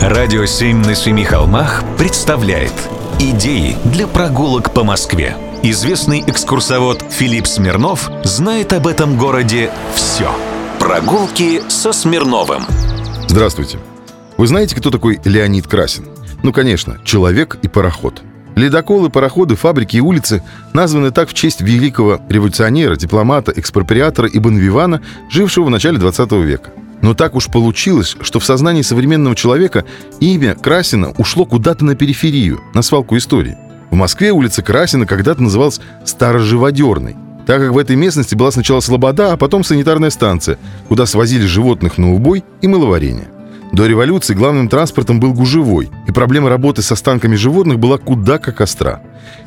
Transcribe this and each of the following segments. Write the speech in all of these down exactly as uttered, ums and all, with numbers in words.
Радио семь на семи холмах представляет идеи для прогулок по Москве. Известный экскурсовод Филипп Смирнов знает об этом городе все. Прогулки со Смирновым. Здравствуйте. Вы знаете, кто такой Леонид Красин? Ну, конечно, человек и пароход. Ледоколы, пароходы, фабрики и улицы названы так в честь великого революционера, дипломата, экспроприатора и бонвивана, жившего в начале двадцатого века. Но так уж получилось, что в сознании современного человека имя Красина ушло куда-то на периферию, на свалку истории. В Москве улица Красина когда-то называлась Староживодерной, так как в этой местности была сначала слобода, а потом санитарная станция, куда свозили животных на убой и мыловарение. До революции главным транспортом был гужевой, и проблема работы с останками животных была куда как остра.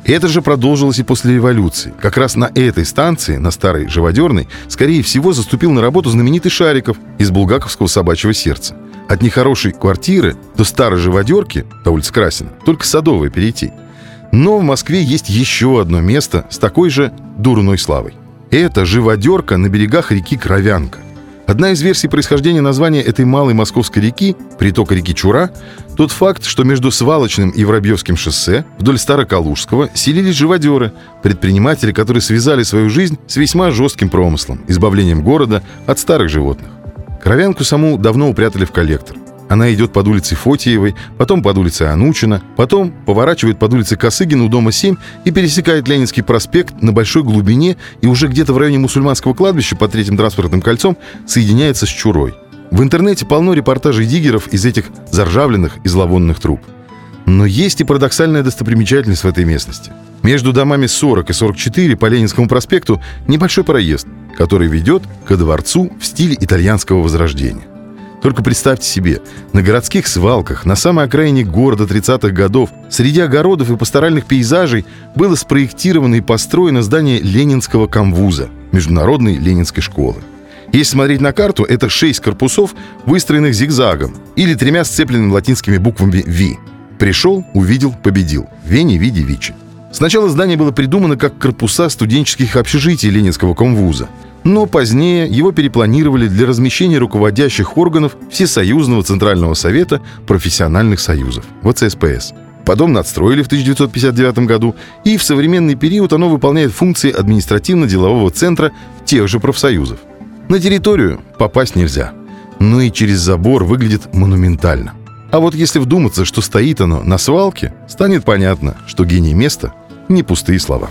Это же продолжилось и после революции. Как раз на этой станции, на Старой Живодерной, скорее всего, заступил на работу знаменитый Шариков из булгаковского «Собачьего сердца». От нехорошей квартиры до Старой Живодерки, по улице Красина, только Садовой перейти. Но в Москве есть еще одно место с такой же дурной славой. Это Живодерка на берегах реки Кровянка. Одна из версий происхождения названия этой малой московской реки, притока реки Чура, тот факт, что между Свалочным и Воробьевским шоссе вдоль Старокалужского селились живодеры, предприниматели, которые связали свою жизнь с весьма жестким промыслом, избавлением города от старых животных. Кровянку саму давно упрятали в коллектор. Она идет под улицей Фотиевой, потом под улицей Анучина, потом поворачивает под улицей Косыгина у дома семь и пересекает Ленинский проспект на большой глубине и уже где-то в районе Мусульманского кладбища под Третьим транспортным кольцом соединяется с Чурой. В интернете полно репортажей диггеров из этих заржавленных и зловонных труб. Но есть и парадоксальная достопримечательность в этой местности. Между домами сорок и сорок четыре по Ленинскому проспекту небольшой проезд, который ведет ко дворцу в стиле итальянского возрождения. Только представьте себе, на городских свалках, на самой окраине города тридцатых годов, среди огородов и пасторальных пейзажей было спроектировано и построено здание Ленинского камвуза, Международной Ленинской школы. Если смотреть на карту, это шесть корпусов, выстроенных зигзагом или тремя сцепленными латинскими буквами «Ви». «Пришел, увидел, победил. Вени, види, вичи». Сначала здание было придумано как корпуса студенческих общежитий Ленинского камвуза. Но позднее его перепланировали для размещения руководящих органов Всесоюзного Центрального Совета Профессиональных Союзов, вэ цэ эс пэ эс. Потом надстроили в тысяча девятьсот пятьдесят девятом году, и в современный период оно выполняет функции административно-делового центра тех же профсоюзов. На территорию попасть нельзя, но и через забор выглядит монументально. А вот если вдуматься, что стоит оно на свалке, станет понятно, что гений места — не пустые слова.